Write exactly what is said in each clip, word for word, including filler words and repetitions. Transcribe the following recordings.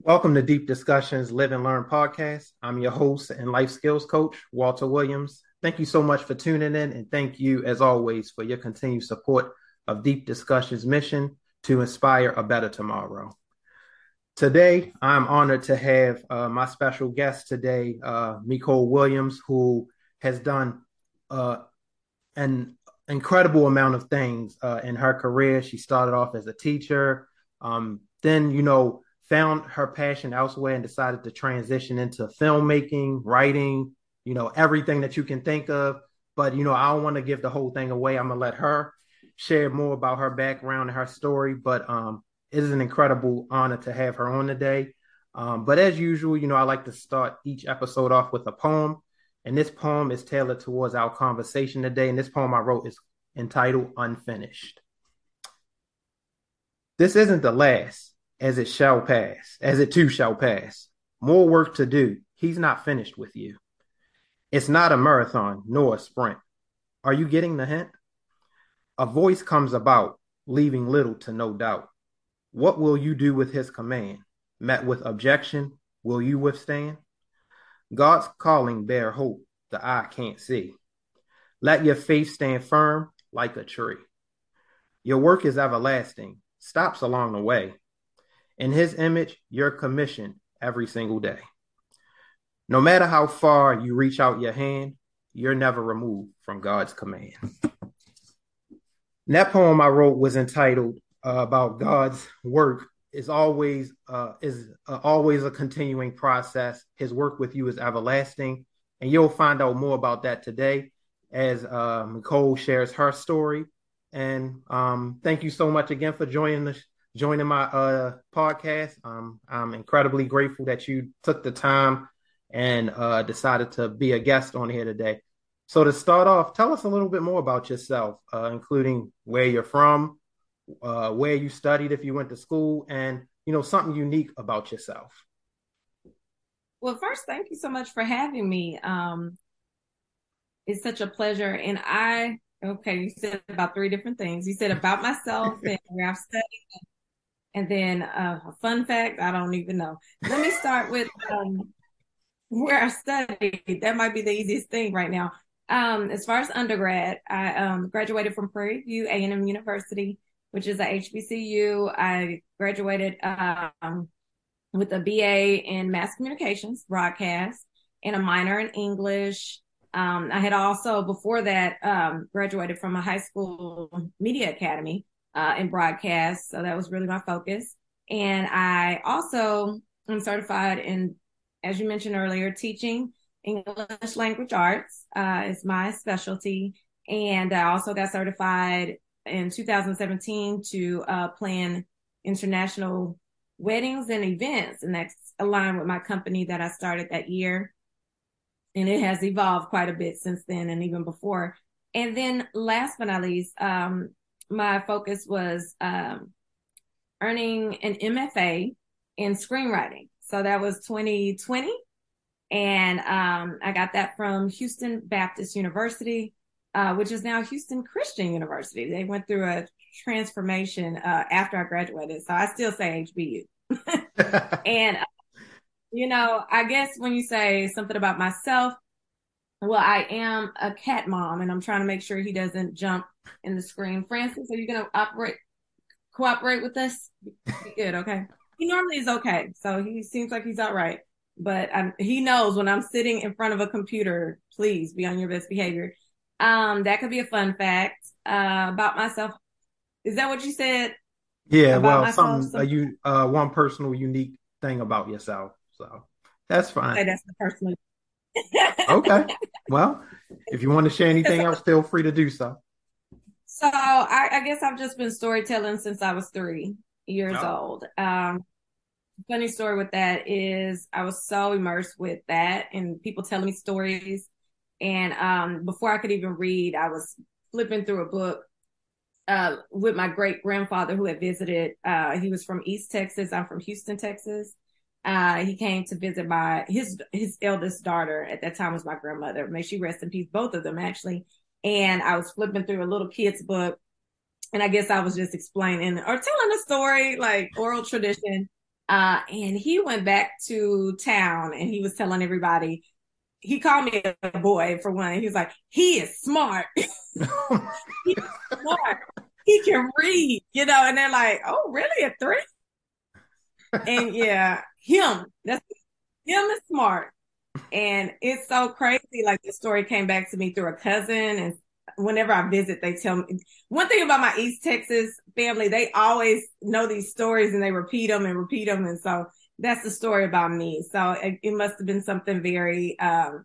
Welcome to Deep Discussions Live and Learn podcast. I'm your host and life skills coach, Walter Williams. Thank you so much for tuning in, and thank you, as always, for your continued support of Deep Discussions' mission to inspire a better tomorrow. Today, I'm honored to have uh, my special guest today, uh, Micole Williams, who has done uh, an incredible amount of things uh, in her career. She started off as a teacher, um, then, you know, found her passion elsewhere and decided to transition into filmmaking, writing, you know, everything that you can think of. But, you know, I don't want to give the whole thing away. I'm going to let her share more about her background and her story. But um, it is an incredible honor to have her on today. Um, but as usual, you know, I like to start each episode off with a poem. And this poem is tailored towards our conversation today. And this poem I wrote is entitled Unfinished. This isn't the last, as it shall pass, as it too shall pass. More work to do. He's not finished with you. It's not a marathon, nor a sprint. Are you getting the hint? A voice comes about, leaving little to no doubt. What will you do with his command? Met with objection, will you withstand? God's calling bear hope, the eye can't see. Let your faith stand firm like a tree. Your work is everlasting, stops along the way. In his image, you're commissioned every single day. No matter how far you reach out your hand, you're never removed from God's command. And that poem I wrote was entitled uh, about God's work is always uh, is uh, always a continuing process. His work with you is everlasting. And you'll find out more about that today as uh, Micole shares her story. And um, thank you so much again for joining the joining my uh, podcast. Um, I'm incredibly grateful that you took the time and uh, decided to be a guest on here today. So to start off, tell us a little bit more about yourself, uh, including where you're from, uh, where you studied, if you went to school, and, you know, something unique about yourself. Well, first, thank you so much for having me. Um, it's such a pleasure. And I, okay, you said about three different things. You said about myself and where I've studied. And then uh, a fun fact, I don't even know. Let me start with um, where I studied. That might be the easiest thing right now. Um, as far as undergrad, I um, graduated from Prairie View A and M University, which is a H B C U. I graduated um, with a B A in mass communications, broadcast, and a minor in English. Um, I had also, before that, um, graduated from a high school media academy. Uh, in broadcast. So that was really my focus. And I also am certified in, as you mentioned earlier, teaching English language arts uh, is my specialty. And I also got certified in two thousand seventeen to uh, plan international weddings and events. And that's aligned with my company that I started that year. And it has evolved quite a bit since then and even before. And then last but not least, um, my focus was um, earning an M F A in screenwriting. So that was twenty twenty. And um, I got that from Houston Baptist University, uh, which is now Houston Christian University. They went through a transformation uh, after I graduated. So I still say H B U. And, uh, you know, I guess when you say something about myself, Well, I am a cat mom, and I'm trying to make sure he doesn't jump in the screen. Francis, are you going to operate, cooperate with us? Be good, okay. He normally is okay, so he seems like he's all right. But I'm, he knows when I'm sitting in front of a computer, please be on your best behavior. Um, that could be a fun fact uh, about myself. Is that what you said? Yeah, about well, some uh, you uh, one personal unique thing about yourself. So that's fine. Okay, that's the personal. Okay. Well, if you want to share anything else, feel free to do so. So I, I guess I've just been storytelling since I was three years oh. old. Um, funny story with that is I was so immersed with that and people telling me stories. And um, before I could even read, I was flipping through a book uh, with my great grandfather who had visited. Uh, he was from East Texas. I'm from Houston, Texas. Uh, he came to visit my, his, his eldest daughter at that time was my grandmother. May she rest in peace, both of them actually. And I was flipping through a little kid's book. And I guess I was just explaining or telling a story, like oral tradition. Uh, and he went back to town and he was telling everybody, he called me a boy for one. He was like, he is smart. He is smart. He can read, you know? And they're like, oh, really? At three? And yeah, him, that's him is smart. And it's so crazy. Like the story came back to me through a cousin, and whenever I visit, they tell me one thing about my East Texas family. They always know these stories and they repeat them and repeat them. And so that's the story about me. So it, it must have been something very um,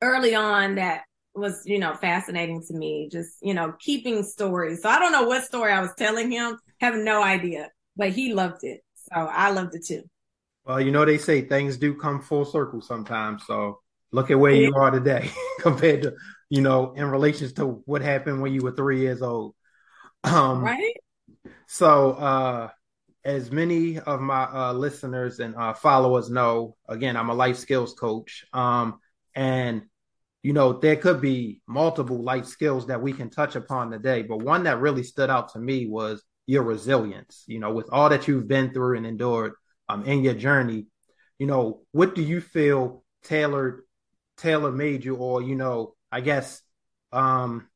early on that was, you know, fascinating to me, just, you know, keeping stories. So I don't know what story I was telling him, have no idea, but he loved it. So I loved it too. Well, you know, they say things do come full circle sometimes. So look at where yeah. you are today compared to, you know, in relation to what happened when you were three years old. Um, right. So uh, as many of my uh, listeners and uh, followers know, again, I'm a life skills coach. Um, and, you know, there could be multiple life skills that we can touch upon today. But one that really stood out to me was your resilience, you know, with all that you've been through and endured um, in your journey. You know, what do you feel tailored, tailor made you, or, you know, I guess, um,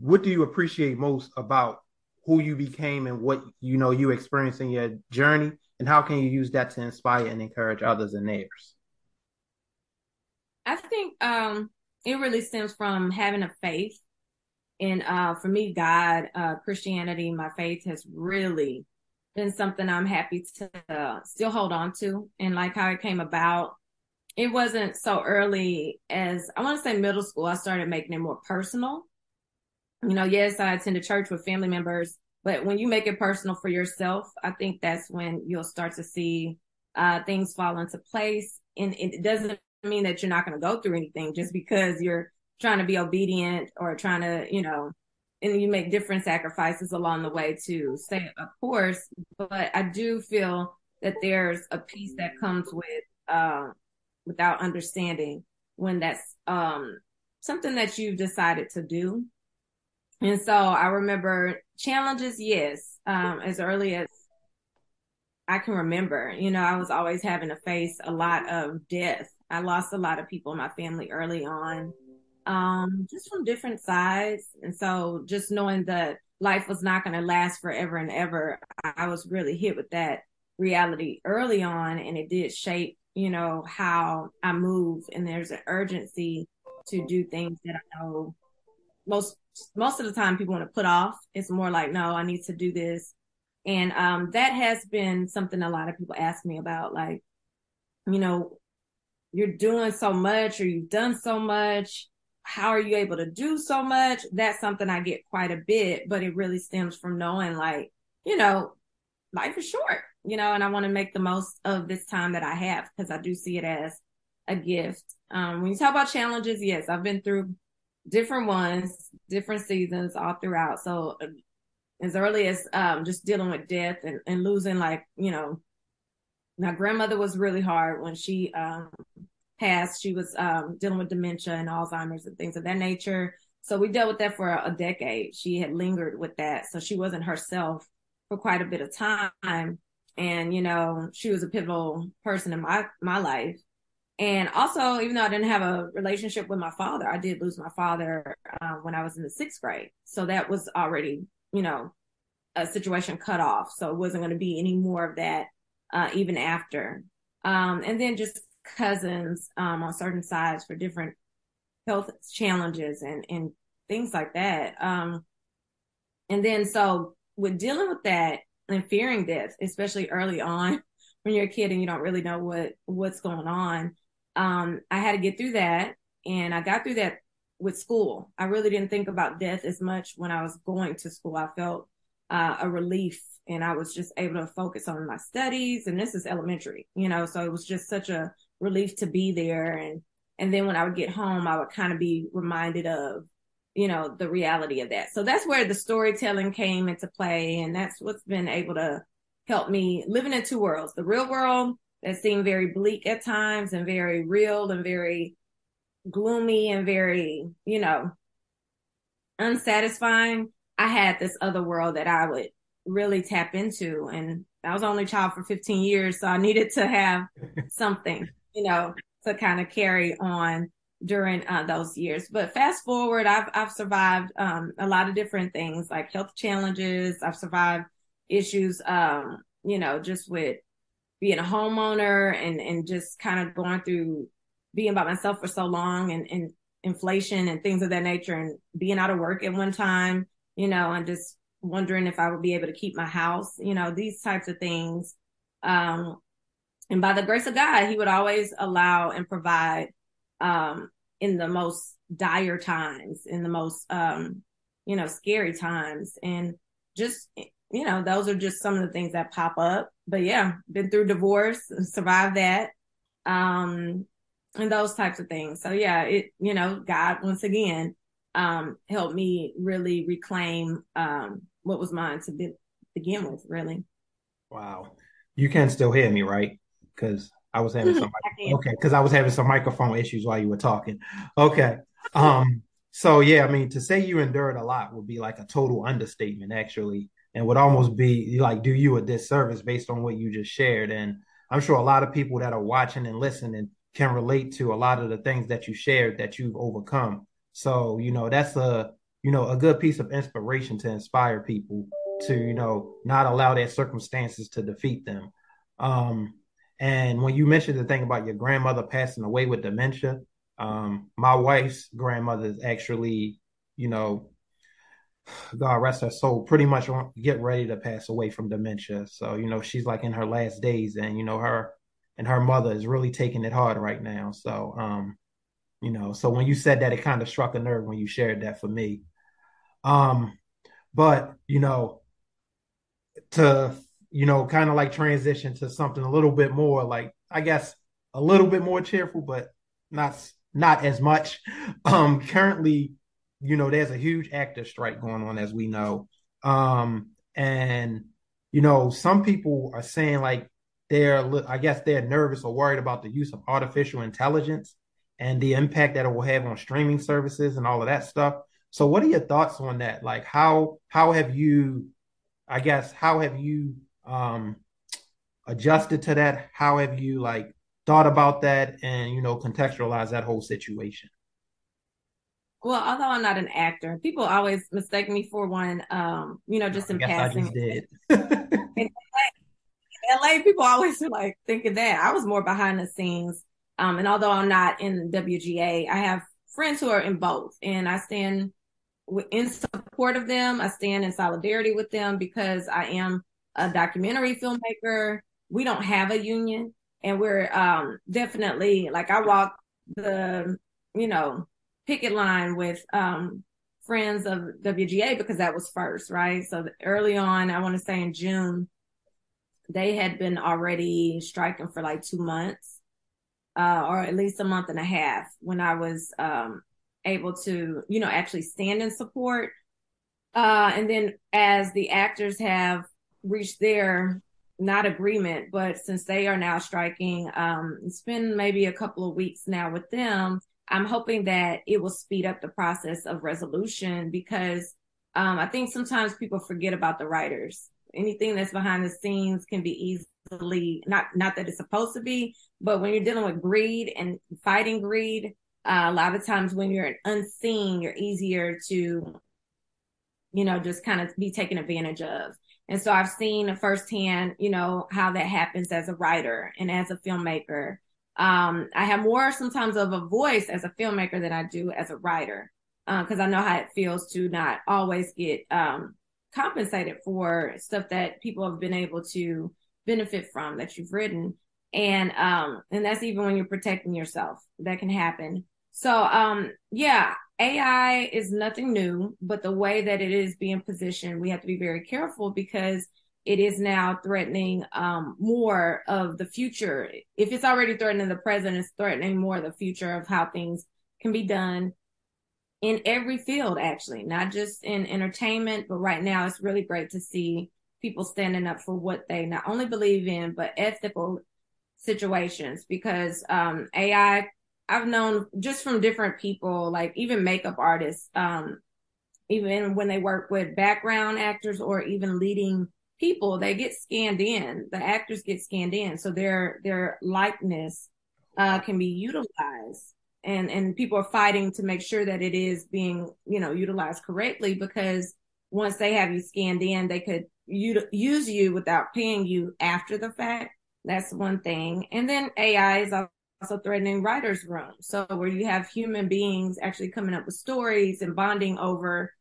what do you appreciate most about who you became and what, you know, you experienced in your journey, and how can you use that to inspire and encourage others and theirs? I think um, it really stems from having a faith. And uh, for me, God, uh, Christianity, my faith has really been something I'm happy to uh, still hold on to. And like how it came about, it wasn't so early as, I want to say middle school, I started making it more personal. You know, yes, I attended church with family members, but when you make it personal for yourself, I think that's when you'll start to see uh, things fall into place. And it doesn't mean that you're not going to go through anything just because you're trying to be obedient or trying to, you know, and you make different sacrifices along the way to stay a course. But I do feel that there's a piece that comes with uh, without understanding when that's um, something that you've decided to do. And so I remember challenges, yes, um, as early as I can remember. You know, I was always having to face a lot of death. I lost a lot of people in my family early on. Um, just from different sides. And so just knowing that life was not going to last forever and ever, I was really hit with that reality early on. And it did shape, you know, how I move. And there's an urgency to do things that I know most, most of the time people want to put off. It's more like, no, I need to do this. And um, that has been something a lot of people ask me about, like, you know, you're doing so much or you've done so much. How are you able to do so much? That's something I get quite a bit, but it really stems from knowing, like, you know, life is short, you know, and I want to make the most of this time that I have, because I do see it as a gift. Um, when you talk about challenges, yes, I've been through different ones, different seasons all throughout. So uh, as early as um, just dealing with death and, and losing, like, you know, my grandmother was really hard when she, um, passed. She was um, dealing with dementia and Alzheimer's and things of that nature. So we dealt with that for a, a decade. She had lingered with that. So she wasn't herself for quite a bit of time. And, you know, she was a pivotal person in my, my life. And also, even though I didn't have a relationship with my father, I did lose my father uh, when I was in the sixth grade. So that was already, you know, a situation cut off. So it wasn't going to be any more of that uh, even after. Um, and then just cousins um, on certain sides for different health challenges and, and things like that. Um, and then so with dealing with that and fearing death, especially early on when you're a kid and you don't really know what, what's going on, um, I had to get through that. And I got through that with school. I really didn't think about death as much when I was going to school. I felt uh, a relief, and I was just able to focus on my studies. And this is elementary, you know, so it was just such a relief to be there. And, and then when I would get home, I would kind of be reminded of, you know, the reality of that. So that's where the storytelling came into play. And that's what's been able to help me living in two worlds, the real world that seemed very bleak at times and very real and very gloomy and very, you know, unsatisfying. I had this other world that I would really tap into. And I was only child for fifteen years. So I needed to have something, you know, to kind of carry on during uh, those years. But fast forward, I've, I've survived um, a lot of different things like health challenges. I've survived issues, um, you know, just with being a homeowner and, and just kind of going through being by myself for so long and, and inflation and things of that nature and being out of work at one time, you know, and just wondering if I would be able to keep my house, you know, these types of things. Um, and by the grace of God, he would always allow and provide um, in the most dire times, in the most, um, you know, scary times. And just, you know, those are just some of the things that pop up. But yeah, been through divorce, survived that, um, and those types of things. So yeah, it, you know, God, once again, um, helped me really reclaim um, what was mine to be, begin with, really. Wow. You can still hear me, right? Because I was having some, okay, because I was having some microphone issues while you were talking. Okay. Um, so yeah, I mean, to say you endured a lot would be like a total understatement, actually. And would almost be like, do you a disservice based on what you just shared? And I'm sure a lot of people that are watching and listening can relate to a lot of the things that you shared that you've overcome. So, you know, that's a, you know, a good piece of inspiration to inspire people to, you know, not allow their circumstances to defeat them. Um, and when you mentioned the thing about your grandmother passing away with dementia, um, my wife's grandmother is actually, you know, God rest her soul, pretty much get ready to pass away from dementia. So, you know, she's like in her last days, and, you know, her and her mother is really taking it hard right now. So, um, you know, so when you said that, it kind of struck a nerve when you shared that for me. Um, but, you know, to, you know, kind of like transition to something a little bit more like, I guess, a little bit more cheerful, but not not as much. Um, currently, you know, there's a huge actor strike going on, as we know. Um, and, you know, some people are saying like they're, I guess they're nervous or worried about the use of artificial intelligence and the impact that it will have on streaming services and all of that stuff. So what are your thoughts on that? Like how, how have you, I guess, how have you um, adjusted to that? How have you like thought about that and, you know, contextualize that whole situation? Well, although I'm not an actor, people always mistake me for one, um, you know, just in passing. I guess I just did. In L A, L A, people always are like thinking that. I was more behind the scenes. Um, and although I'm not in W G A, I have friends who are in both. And I stand w- in support of them. I stand in solidarity with them because I am a documentary filmmaker. We don't have a union. And we're um, definitely, like I walk the, you know, picket line with um, friends of W G A because that was first, right? So early on, I want to say in June, they had been already striking for like two months uh, or at least a month and a half when I was um, able to, you know, actually stand in support. Uh, and then as the actors have reached their, not agreement, but since they are now striking, um, it's been maybe a couple of weeks now with them. I'm hoping that it will speed up the process of resolution because um, I think sometimes people forget about the writers. Anything that's behind the scenes can be easily, not, not that it's supposed to be, but when you're dealing with greed and fighting greed, uh, a lot of times when you're unseen, you're easier to, you know, just kind of be taken advantage of. And so I've seen firsthand, you know, how that happens as a writer and as a filmmaker. Um, I have more sometimes of a voice as a filmmaker than I do as a writer, because uh, I know how it feels to not always get um, compensated for stuff that people have been able to benefit from that you've written. And um, and that's even when you're protecting yourself. That can happen. So, um, yeah, A I is nothing new, but the way that it is being positioned, we have to be very careful because it is now threatening um, more of the future. If it's already threatening the present, it's threatening more the future of how things can be done in every field, actually, not just in entertainment. But right now, it's really great to see people standing up for what they not only believe in, but ethical situations, because um, A I, I've known just from different people, like even makeup artists, um, even when they work with background actors or even leading people, they get scanned in. The actors get scanned in. So their their likeness uh, can be utilized. And, and people are fighting to make sure that it is being, you know, utilized correctly, because once they have you scanned in, they could u- use you without paying you after the fact. That's one thing. And then A I is also also threatening writers' room. So where you have human beings actually coming up with stories and bonding over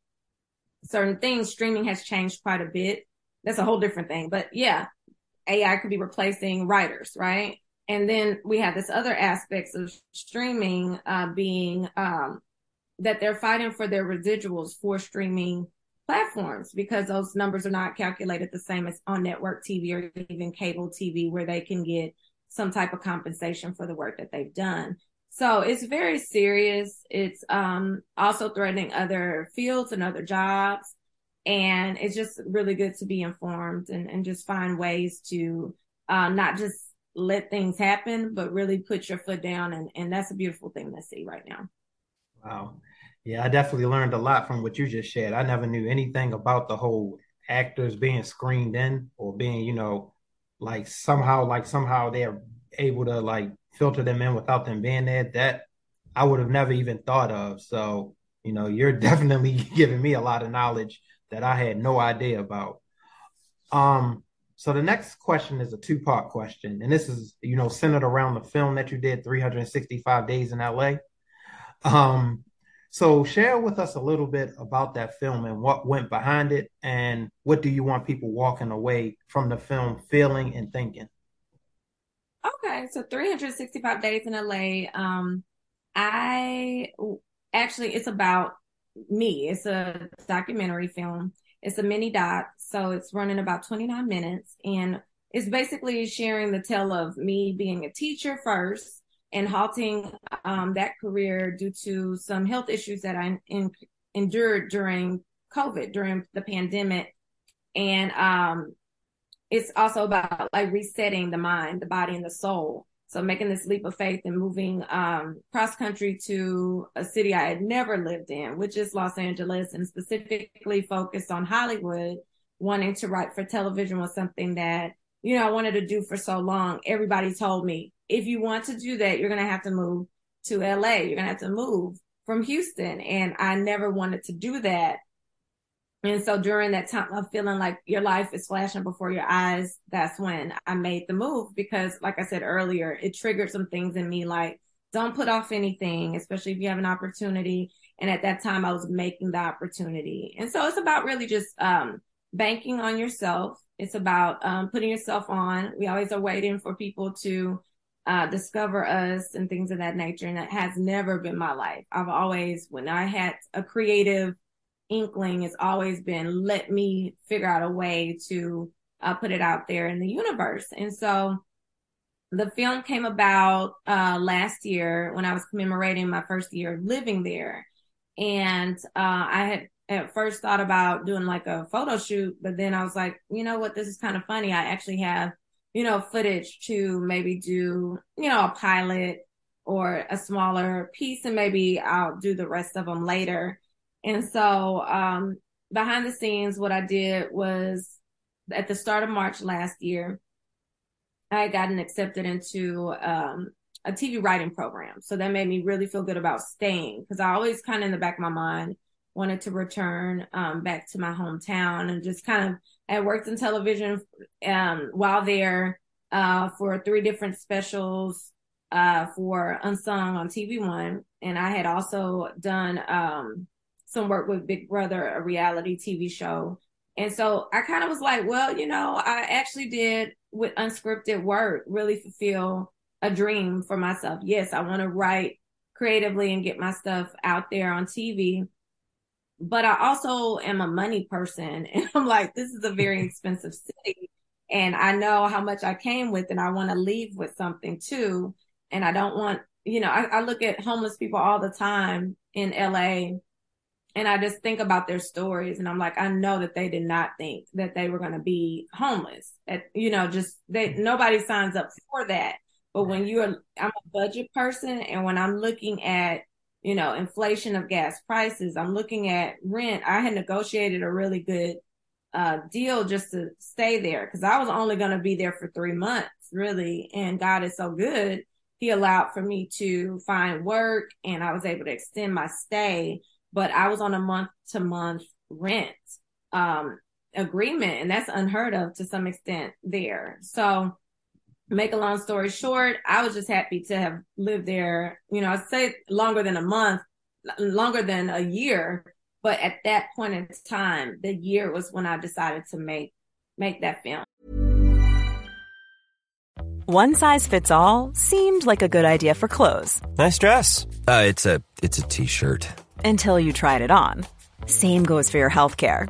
certain things. Streaming has changed quite a bit. That's a whole different thing. But yeah, A I could be replacing writers, right? And then we have this other aspects of streaming uh, being um, that they're fighting for their residuals for streaming platforms, because those numbers are not calculated the same as on network T V or even cable T V, where they can get some type of compensation for the work that they've done. So it's very serious. It's um, also threatening other fields and other jobs. And it's just really good to be informed and, and just find ways to uh, not just let things happen, but really put your foot down. And, and that's a beautiful thing to see right now. Wow. Yeah, I definitely learned a lot from what you just shared. I never knew anything about the whole actors being screened in or being, you know, like somehow, like somehow they're able to like filter them in without them being there. That I would have never even thought of. So, you know, you're definitely giving me a lot of knowledge that I had no idea about. Um, so the next question is a two part question. And this is, you know, centered around the film that you did, three sixty-five Days in L A. Um, so share with us a little bit about that film and what went behind it, and what do you want people walking away from the film feeling and thinking? Okay, so three sixty-five Days in L A. Um, I actually, it's about me. It's a documentary film. It's a mini doc, so it's running about twenty-nine minutes, and it's basically sharing the tale of me being a teacher first and halting um, that career due to some health issues that I in, endured during COVID, during the pandemic. And um, it's also about like resetting the mind, the body, and the soul. So making this leap of faith and moving um, cross-country to a city I had never lived in, which is Los Angeles, and specifically focused on Hollywood, wanting to write for television was something that, you know, I wanted to do for so long. Everybody told me, if you want to do that, you're going to have to move to L A. You're going to have to move from Houston. And I never wanted to do that. And so during that time of feeling like your life is flashing before your eyes, that's when I made the move, because like I said earlier, it triggered some things in me, like don't put off anything, especially if you have an opportunity. And at that time I was making the opportunity. And so it's about really just um, banking on yourself. It's about um, putting yourself on. We always are waiting for people to Uh, discover us and things of that nature. And that has never been my life. I've always, when I had a creative inkling, it's always been, let me figure out a way to uh, put it out there in the universe. And so the film came about uh, last year when I was commemorating my first year of living there. And uh, I had at first thought about doing like a photo shoot, but then I was like, you know what, this is kind of funny. I actually have you know, footage to maybe do, you know, a pilot or a smaller piece, and maybe I'll do the rest of them later. And so um, behind the scenes, what I did was at the start of March last year, I had gotten accepted into um, a T V writing program. So that made me really feel good about staying, because I always kind of in the back of my mind wanted to return um, back to my hometown, and just kind of, I worked in television um, while there uh, for three different specials uh, for Unsung on T V One. And I had also done um, some work with Big Brother, a reality T V show. And so I kind of was like, well, you know, I actually did with unscripted work really fulfill a dream for myself. Yes, I want to write creatively and get my stuff out there on T V. But I also am a money person, and I'm like, this is a very expensive city, and I know how much I came with, and I want to leave with something too. And I don't want, you know, I, I look at homeless people all the time in L A, and I just think about their stories, and I'm like, I know that they did not think that they were going to be homeless. At, you know, just they, nobody signs up for that. But when you're, I'm a budget person, and when I'm looking at, you know, inflation of gas prices, I'm looking at rent. I had negotiated a really good uh, deal just to stay there, because I was only going to be there for three months, really. And God is so good. He allowed for me to find work, and I was able to extend my stay. But I was on a month to month rent um, agreement, and that's unheard of to some extent there. So make a long story short, I was just happy to have lived there, you know, I say longer than a month, longer than a year. But at that point in time, the year was when I decided to make make that film. One size fits all seemed like a good idea for clothes. Nice dress. Uh, it's a it's a t-shirt. Until you tried it on. Same goes for your healthcare.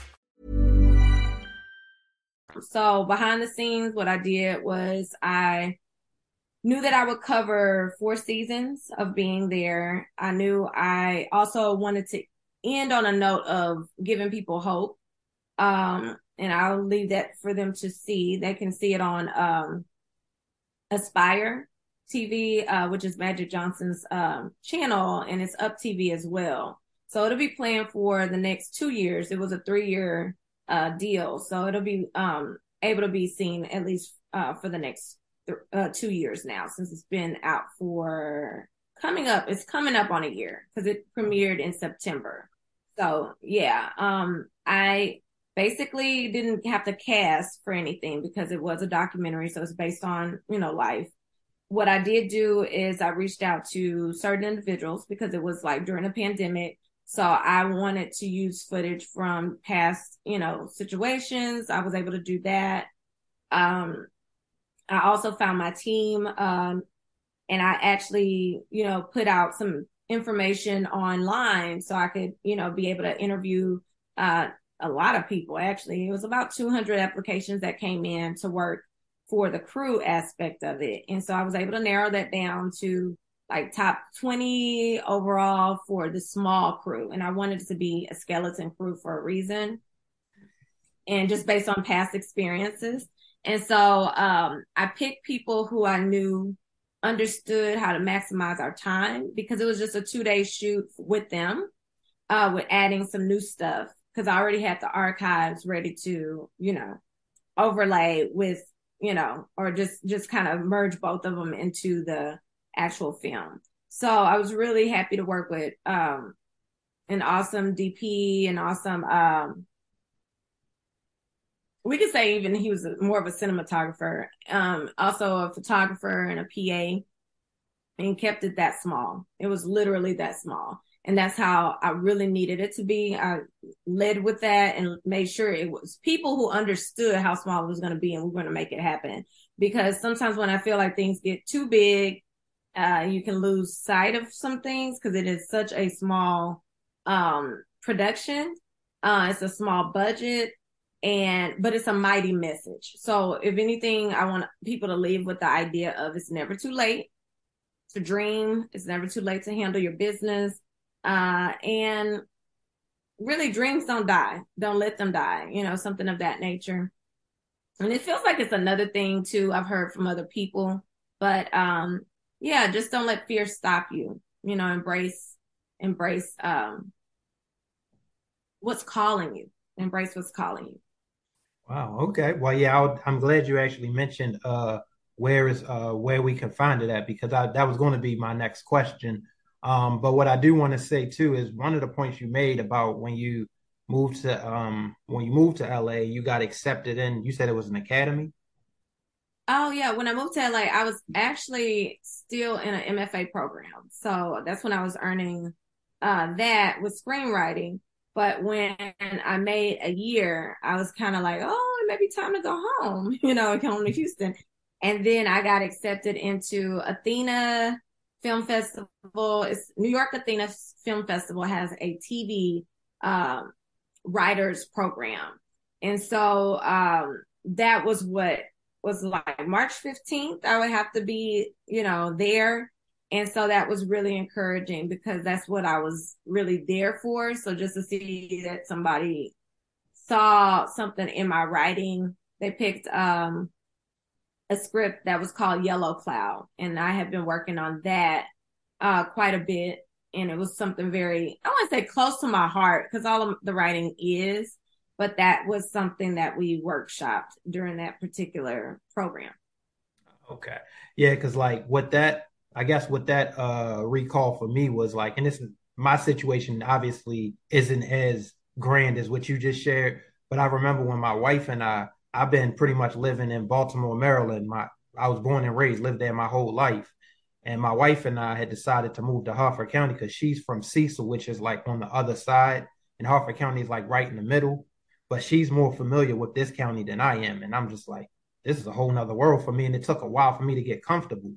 So behind the scenes, what I did was I knew that I would cover four seasons of being there. I knew I also wanted to end on a note of giving people hope. Um, and I'll leave that for them to see. They can see it on um, Aspire T V, uh, which is Magic Johnson's um, channel, and it's Up T V as well. So it'll be planned for the next two years. It was a three-year Uh, deal. So it'll be um, able to be seen at least uh, for the next th- uh, two years now, since it's been out for coming up. It's coming up on a year because it premiered in September. So yeah, um, I basically didn't have to cast for anything because it was a documentary. So it's based on, you know, life. What I did do is I reached out to certain individuals because it was like during a pandemic. So I wanted to use footage from past, you know, situations. I was able to do that. Um, I also found my team, um, and I actually, you know, put out some information online so I could, you know, be able to interview uh, a lot of people. Actually, it was about two hundred applications that came in to work for the crew aspect of it. And so I was able to narrow that down to like top twenty overall for the small crew. And I wanted it to be a skeleton crew for a reason, and just based on past experiences. And so um, I picked people who I knew understood how to maximize our time, because it was just a two-day shoot with them, uh, with adding some new stuff, because I already had the archives ready to, you know, overlay with, you know, or just, just kind of merge both of them into the actual film. So I was really happy to work with um, an awesome D P, an awesome... Um, we could say even he was more of a cinematographer, um, also a photographer and a P A, and kept it that small. It was literally that small. And that's how I really needed it to be. I led with that and made sure it was people who understood how small it was going to be, and we're going to make it happen. Because sometimes when I feel like things get too big, uh, you can lose sight of some things, because it is such a small um, production. Uh, it's a small budget. And, but it's a mighty message. So if anything, I want people to leave with the idea of it's never too late to dream. It's never too late to handle your business. Uh, and really, dreams don't die. Don't let them die, you know, something of that nature. And it feels like it's another thing too, I've heard from other people, but, um, yeah, just don't let fear stop you, you know, embrace, embrace, um, what's calling you, embrace what's calling you. Wow. Okay. Well, yeah, I'll, I'm glad you actually mentioned uh, where is uh, where we can find it at, because I, that was going to be my next question. Um, but what I do want to say too is one of the points you made about when you moved to um, when you moved to L A, you got accepted in. You said it was an academy. Oh yeah, when I moved to L A, I was actually still in an M F A program, so that's when I was earning uh, that with screenwriting. But when I made a year, I was kind of like, oh, it may be time to go home, you know, home to Houston. And then I got accepted into Athena Film Festival. It's New York Athena Film Festival has a T V um, writers program. And so um, that was what was like March fifteenth. I would have to be, you know, there. And so that was really encouraging, because that's what I was really there for. So just to see that somebody saw something in my writing, they picked um, a script that was called Yellow Cloud. And I had been working on that uh, quite a bit. And it was something very, I want to say close to my heart, because all of the writing is, but that was something that we workshopped during that particular program. Okay. Yeah. Cause like what that, I guess what that uh, recall for me was like, and this is my situation obviously isn't as grand as what you just shared, but I remember when my wife and I, I've been pretty much living in Baltimore, Maryland. My I was born and raised, lived there my whole life. And my wife and I had decided to move to Harford County because she's from Cecil, which is like on the other side. And Harford County is like right in the middle, but she's more familiar with this county than I am. And I'm just like, this is a whole nother world for me. And it took a while for me to get comfortable.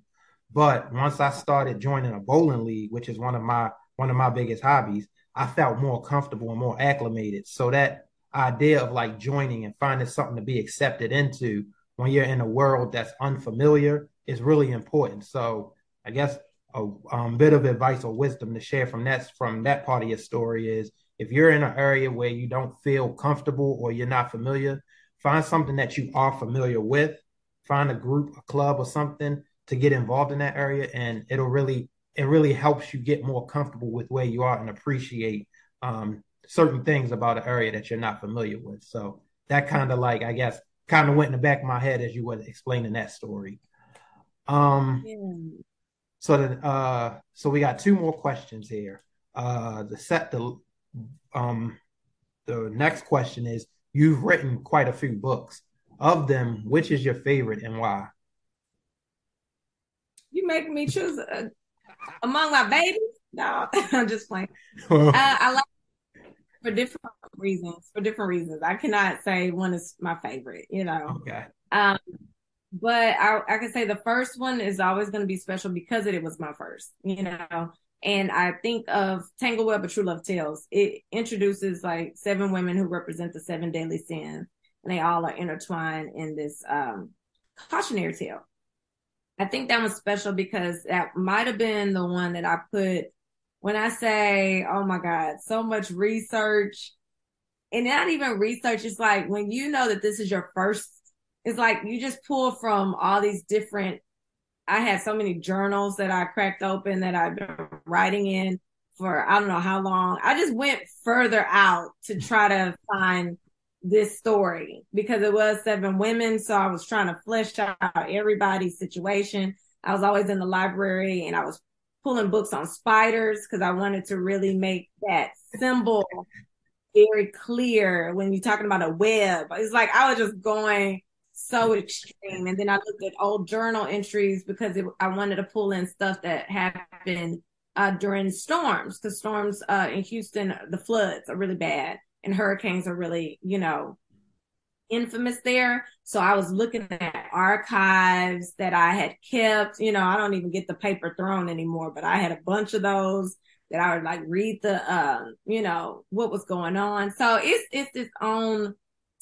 But once I started joining a bowling league, which is one of my one of my biggest hobbies, I felt more comfortable and more acclimated. So that idea of like joining and finding something to be accepted into when you're in a world that's unfamiliar is really important. So I guess a um, bit of advice or wisdom to share from that from that part of your story is, if you're in an area where you don't feel comfortable or you're not familiar, find something that you are familiar with, find a group, a club or something to get involved in that area. And it'll really, it really helps you get more comfortable with where you are and appreciate um, certain things about an area that you're not familiar with. So that kind of like, I guess, kind of went in the back of my head as you were explaining that story. Um, yeah. So that, uh, so we got two more questions here. Uh, the set, the, um, the next question is, you've written quite a few books. Of them, which is your favorite and why? You make me choose uh, among my babies? No, I'm just playing. Uh, I like for different reasons. For different reasons, I cannot say one is my favorite. You know. Okay. Um, But I, I can say the first one is always going to be special because it, it was my first, you know. And I think of Tangle Web of True Love Tales. It introduces like seven women who represent the seven deadly sins. And they all are intertwined in this um, cautionary tale. I think that was special because that might have been the one that I put when I say, oh my God, so much research. And not even research. It's like when you know that this is your first, it's like you just pull from all these different, I had so many journals that I cracked open that I've been writing in for I don't know how long. I just went further out to try to find this story because it was seven women. So I was trying to flesh out everybody's situation. I was always in the library and I was pulling books on spiders because I wanted to really make that symbol very clear when you're talking about a web. It's like I was just going so extreme. And then I looked at old journal entries because it, I wanted to pull in stuff that happened uh, during storms because storms uh, in Houston, the floods are really bad. And hurricanes are really, you know, infamous there. So I was looking at archives that I had kept. You know, I don't even get the paper thrown anymore, but I had a bunch of those that I would like read the, uh, you know, what was going on. So it's it's its own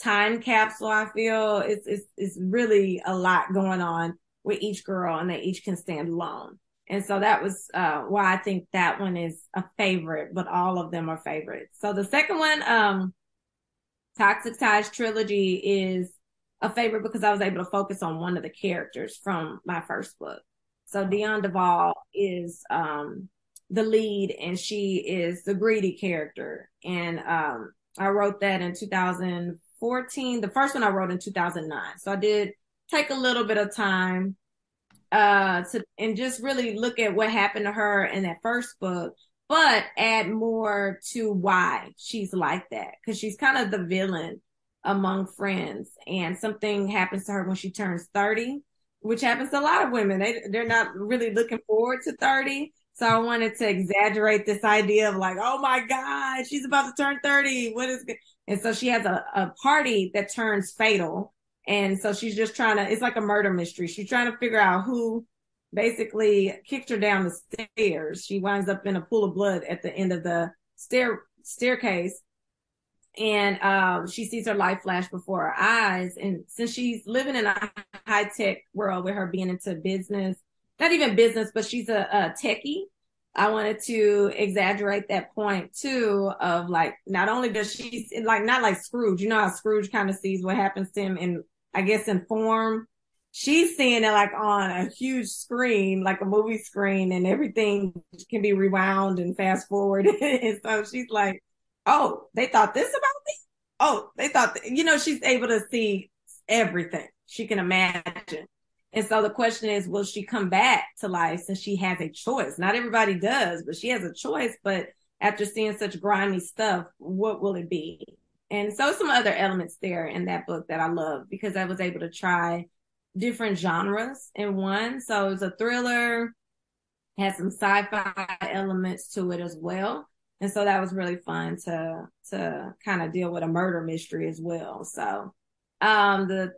time capsule. I feel it's it's it's really a lot going on with each girl, and they each can stand alone. And so that was uh, why I think that one is a favorite, but all of them are favorites. So the second one, um, Toxic Ties Trilogy, is a favorite because I was able to focus on one of the characters from my first book. So Dionne Duvall is um, the lead, and she is the greedy character. And um, I wrote that in two thousand fourteen. The first one I wrote in two thousand nine. So I did take a little bit of time Uh, to, and just really look at what happened to her in that first book, but add more to why she's like that. Because she's kind of the villain among friends. And something happens to her when she turns thirty, which happens to a lot of women. They, they're not really looking forward to thirty. So I wanted to exaggerate this idea of like, oh my God, she's about to turn thirty. What is good? And so she has a, a party that turns fatal. And so she's just trying to, it's like a murder mystery. She's trying to figure out who basically kicked her down the stairs. She winds up in a pool of blood at the end of the stair staircase. And um, she sees her life flash before her eyes. And since she's living in a high tech world with her being into business, not even business, but she's a, a techie. I wanted to exaggerate that point too of like, not only does she like, not like Scrooge, you know how Scrooge kind of sees what happens to him in, I guess, in form. She's seeing it like on a huge screen, like a movie screen, and everything can be rewound and fast forward. And so she's like, oh, they thought this about me? Oh, they thought, th-. you know, she's able to see everything she can imagine. And so the question is, will she come back to life since she has a choice? Not everybody does, but she has a choice. But after seeing such grimy stuff, what will it be? And so some other elements there in that book that I love because I was able to try different genres in one. So it's a thriller, has some sci-fi elements to it as well. And so that was really fun to to kind of deal with a murder mystery as well. So um, the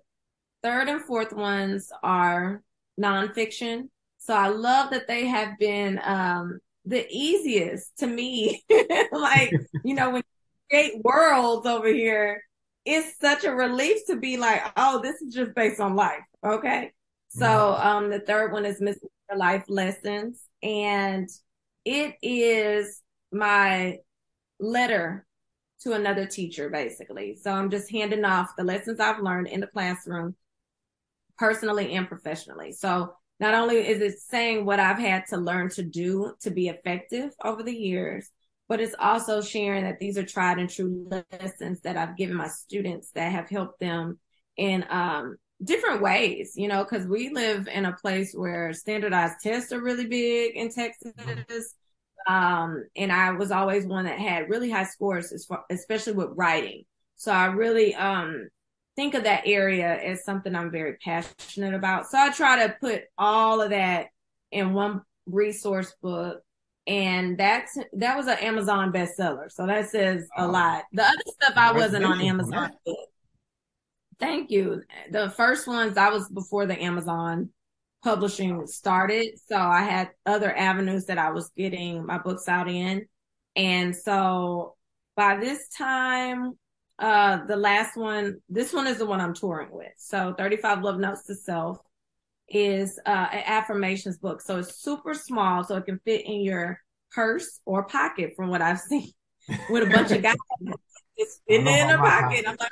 third and fourth ones are nonfiction. So I love that they have been um, the easiest to me. Like, you know, when you create worlds over here, it's such a relief to be like, oh, this is just based on life. Okay. So um, the third one is Missing Your Life Lessons. And it is my letter to another teacher, basically. So I'm just handing off the lessons I've learned in the classroom, personally and professionally. So not only is it saying what I've had to learn to do to be effective over the years, but it's also sharing that these are tried and true lessons that I've given my students that have helped them in um, different ways, you know, because we live in a place where standardized tests are really big in Texas. Um, and I was always one that had really high scores, as far, especially with writing. So I really um, think of that area as something I'm very passionate about. So I try to put all of that in one resource book. And that's, that was an Amazon bestseller. So that says a lot. The other stuff I wasn't on Amazon. Thank you. The first ones, I was before the Amazon publishing started. So I had other avenues that I was getting my books out in. And so by this time, uh, the last one, this one is the one I'm touring with. So thirty-five Love Notes to Self is uh, an affirmations book. So it's super small, so it can fit in your purse or pocket from what I've seen with a bunch of guys. It's fitting in their pocket. I'm like,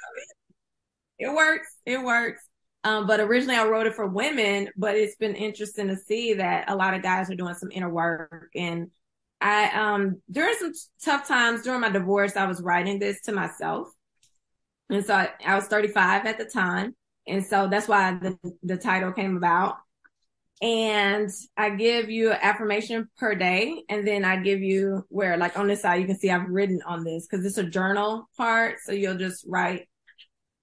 it works. It works. Um, but originally I wrote it for women, but it's been interesting to see that a lot of guys are doing some inner work. And I, um, during some tough times during my divorce, I was writing this to myself. And so I, I was thirty-five at the time. And so that's why the, the title came about. And I give you an affirmation per day. And then I give you where, like on this side, you can see I've written on this because it's a journal part. So you'll just write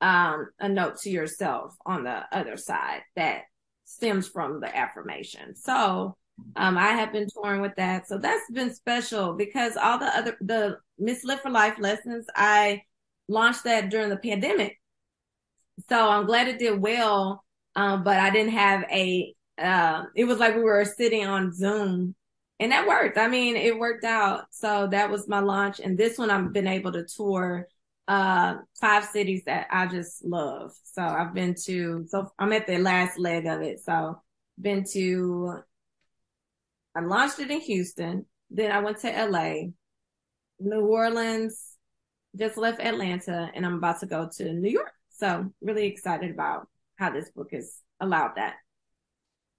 um, a note to yourself on the other side that stems from the affirmation. So um, I have been touring with that. So that's been special because all the other, the Mislive for Life lessons, I launched that during the pandemic. So I'm glad it did well, um, but I didn't have a, uh, it was like we were sitting on Zoom and that worked. I mean, it worked out. So that was my launch. And this one, I've been able to tour uh, five cities that I just love. So I've been to, so I'm at the last leg of it. So been to, I launched it in Houston. Then I went to L A, New Orleans, just left Atlanta, and I'm about to go to New York. So really excited about how this book has allowed that.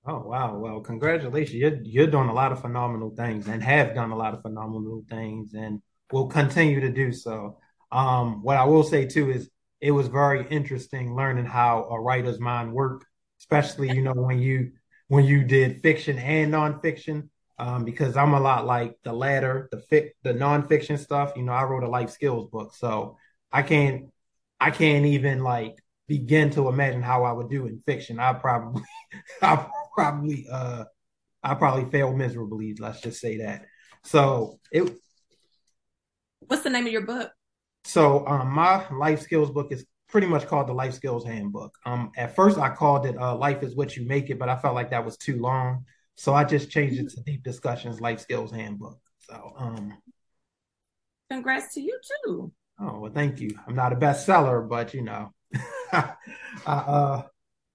Oh, wow. Well, congratulations. You're, you're doing a lot of phenomenal things and have done a lot of phenomenal things and will continue to do so. Um, what I will say, too, is it was very interesting learning how a writer's mind works, especially, you know, when you when you did fiction and nonfiction, um, because I'm a lot like the latter, the fic, the nonfiction stuff. You know, I wrote a life skills book, so I can't. I can't even like begin to imagine how I would do in fiction. I probably, I probably, uh, I probably fail miserably. Let's just say that. So it. What's the name of your book? So um, my life skills book is pretty much called the Life Skills Handbook. Um, at first I called it uh, Life is What You Make It, but I felt like that was too long, so I just changed it to Deep Discussions Life Skills Handbook. So um, congrats to you too. Oh, well, thank you. I'm not a bestseller, but, you know, I, uh,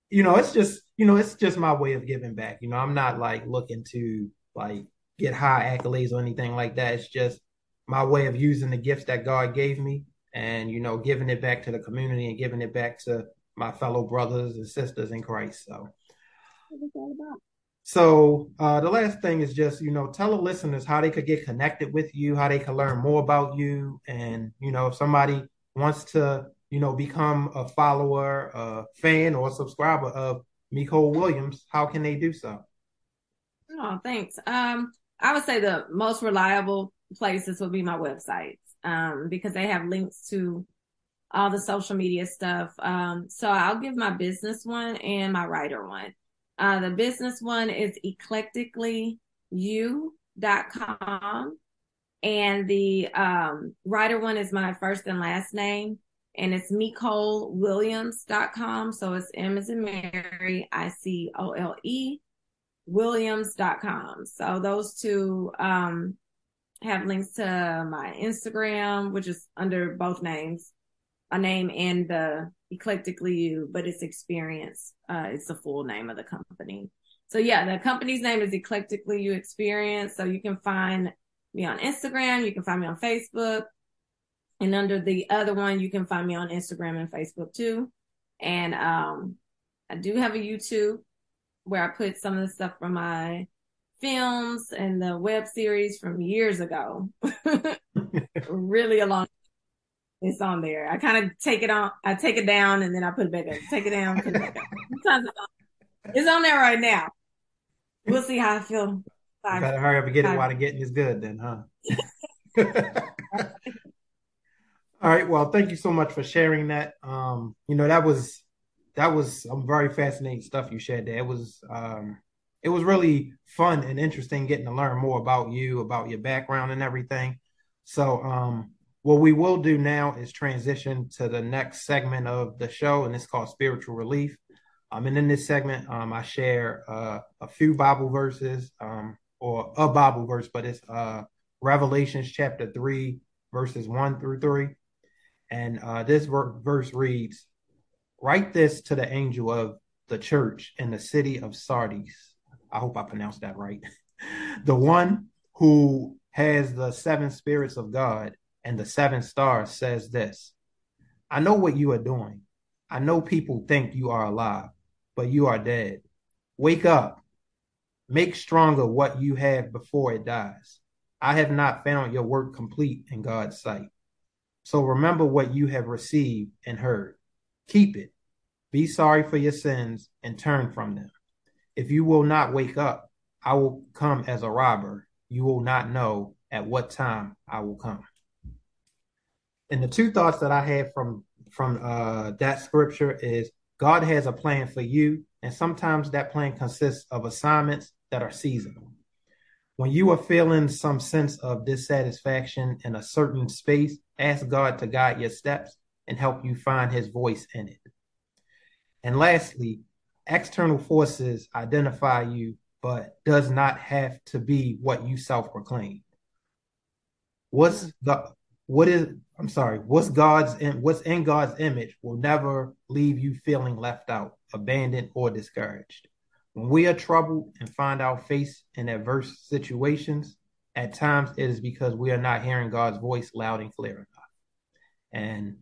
you know, it's just, you know, it's just my way of giving back. You know, I'm not like looking to like get high accolades or anything like that. It's just my way of using the gifts that God gave me and, you know, giving it back to the community and giving it back to my fellow brothers and sisters in Christ. So, so uh, the last thing is just, you know, tell the listeners how they could get connected with you, how they can learn more about you. And, you know, if somebody wants to, you know, become a follower, a fan or a subscriber of Micole Williams, how can they do so? Oh, thanks. Um, I would say the most reliable places would be my websites um, because they have links to all the social media stuff. Um, so I'll give my business one and my writer one. Uh, the business one is eclectically you dot com. And the um, writer one is my first and last name. And it's micole williams dot com. So it's M as in Mary, I C O L E, williams dot com. So those two um, have links to my Instagram, which is under both names, a name and the Eclectically You, but it's Experience. Uh, it's the full name of the company. So yeah, the company's name is Eclectically You Experience. So you can find me on Instagram. You can find me on Facebook. And under the other one, you can find me on Instagram and Facebook too. And um, I do have a YouTube where I put some of the stuff from my films and the web series from years ago. Really a long It's on there. I kind of take it on. I take it down and then I put it back up. Take it down. Put it back up. Sometimes it's on. It's on there right now. We'll see how I feel. Five, you gotta hurry up and get five. It while the getting is good, then, huh? All right. Well, thank you so much for sharing that. Um, you know, that was that was some very fascinating stuff you shared there. It was um, it was really fun and interesting getting to learn more about you, about your background and everything. So, um. What we will do now is transition to the next segment of the show, and it's called Spiritual Relief. Um, and in this segment, um, I share uh, a few Bible verses um, or a Bible verse, but it's uh, Revelations chapter three, verses one through three. And uh, this verse reads, "Write this to the angel of the church in the city of Sardis." I hope I pronounced that right. "The one who has the seven spirits of God and the seven stars says this. I know what you are doing. I know people think you are alive, but you are dead. Wake up. Make stronger what you have before it dies. I have not found your work complete in God's sight. So remember what you have received and heard. Keep it. Be sorry for your sins and turn from them. If you will not wake up, I will come as a robber. You will not know at what time I will come." And the two thoughts that I had from from uh, that scripture is God has a plan for you, and sometimes that plan consists of assignments that are seasonal. When you are feeling some sense of dissatisfaction in a certain space, ask God to guide your steps and help you find his voice in it. And lastly, external forces identify you, but does not have to be what you self-proclaim. What's the, what is, I'm sorry, what's God's, what's in God's image will never leave you feeling left out, abandoned, or discouraged. When we are troubled and find our face in adverse situations, at times it is because we are not hearing God's voice loud and clear enough. And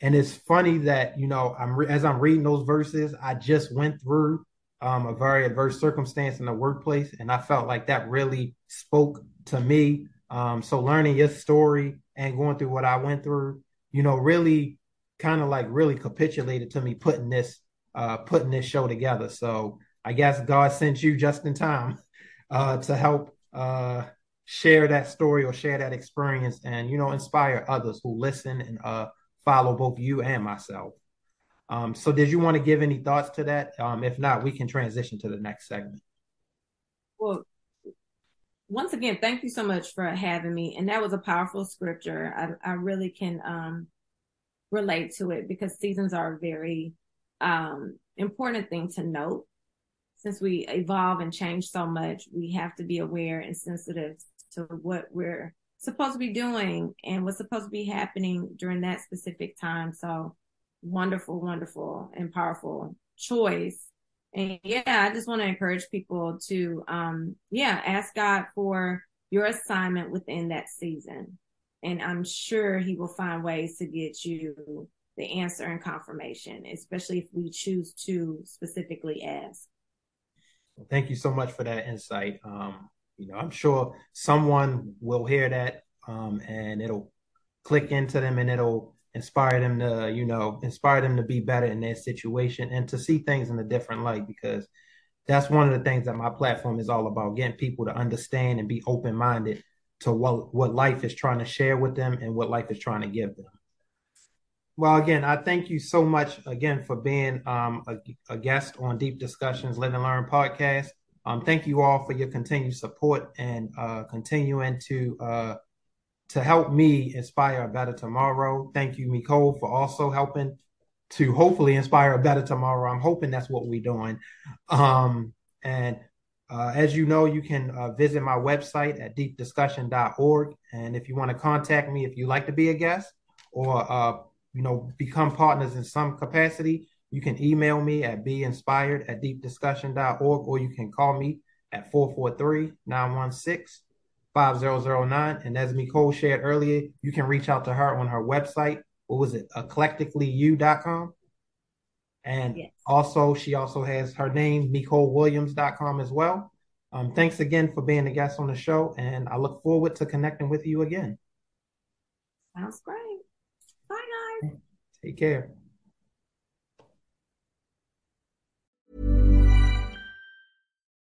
and it's funny that, you know, I'm re- as I'm reading those verses, I just went through um, a very adverse circumstance in the workplace, and I felt like that really spoke to me. Um, so learning your story and going through what I went through, you know, really kind of like really capitulated to me putting this uh, putting this show together. So I guess God sent you just in time uh, to help uh, share that story or share that experience and, you know, inspire others who listen and uh, follow both you and myself. Um, so did you want to give any thoughts to that? Um, if not, we can transition to the next segment. Well, once again, thank you so much for having me. And that was a powerful scripture. I, I really can um, relate to it because seasons are a very um, important thing to note. Since we evolve and change so much, we have to be aware and sensitive to what we're supposed to be doing and what's supposed to be happening during that specific time. So wonderful, wonderful and powerful choice. And yeah, I just want to encourage people to, um, yeah, ask God for your assignment within that season. And I'm sure he will find ways to get you the answer and confirmation, especially if we choose to specifically ask. Thank you so much for that insight. Um, you know, I'm sure someone will hear that um, and it'll click into them and it'll inspire them to, you know, inspire them to be better in their situation and to see things in a different light, because that's one of the things that my platform is all about, getting people to understand and be open-minded to what, what life is trying to share with them and what life is trying to give them. Well, again, I thank you so much again for being um, a, a guest on Deep Discussions Live and Learn podcast. Um, thank you all for your continued support and uh, continuing to uh, to help me inspire a better tomorrow. Thank you, Micole, for also helping to hopefully inspire a better tomorrow. I'm hoping that's what we're doing. Um, and uh, as you know, you can uh, visit my website at deep discussion dot org. And if you want to contact me, if you'd like to be a guest or uh you know, become partners in some capacity, you can email me at beinspired at deepdiscussion.org, or you can call me at four four three, nine one six, five zero zero nine. And as Micole shared earlier, you can reach out to her on her website. What was it? eclectically you dot com. And yes. also, she also has her name, micole williams dot com as well. Um, thanks again for being a guest on the show. And I look forward to connecting with you again. Sounds great. Take care.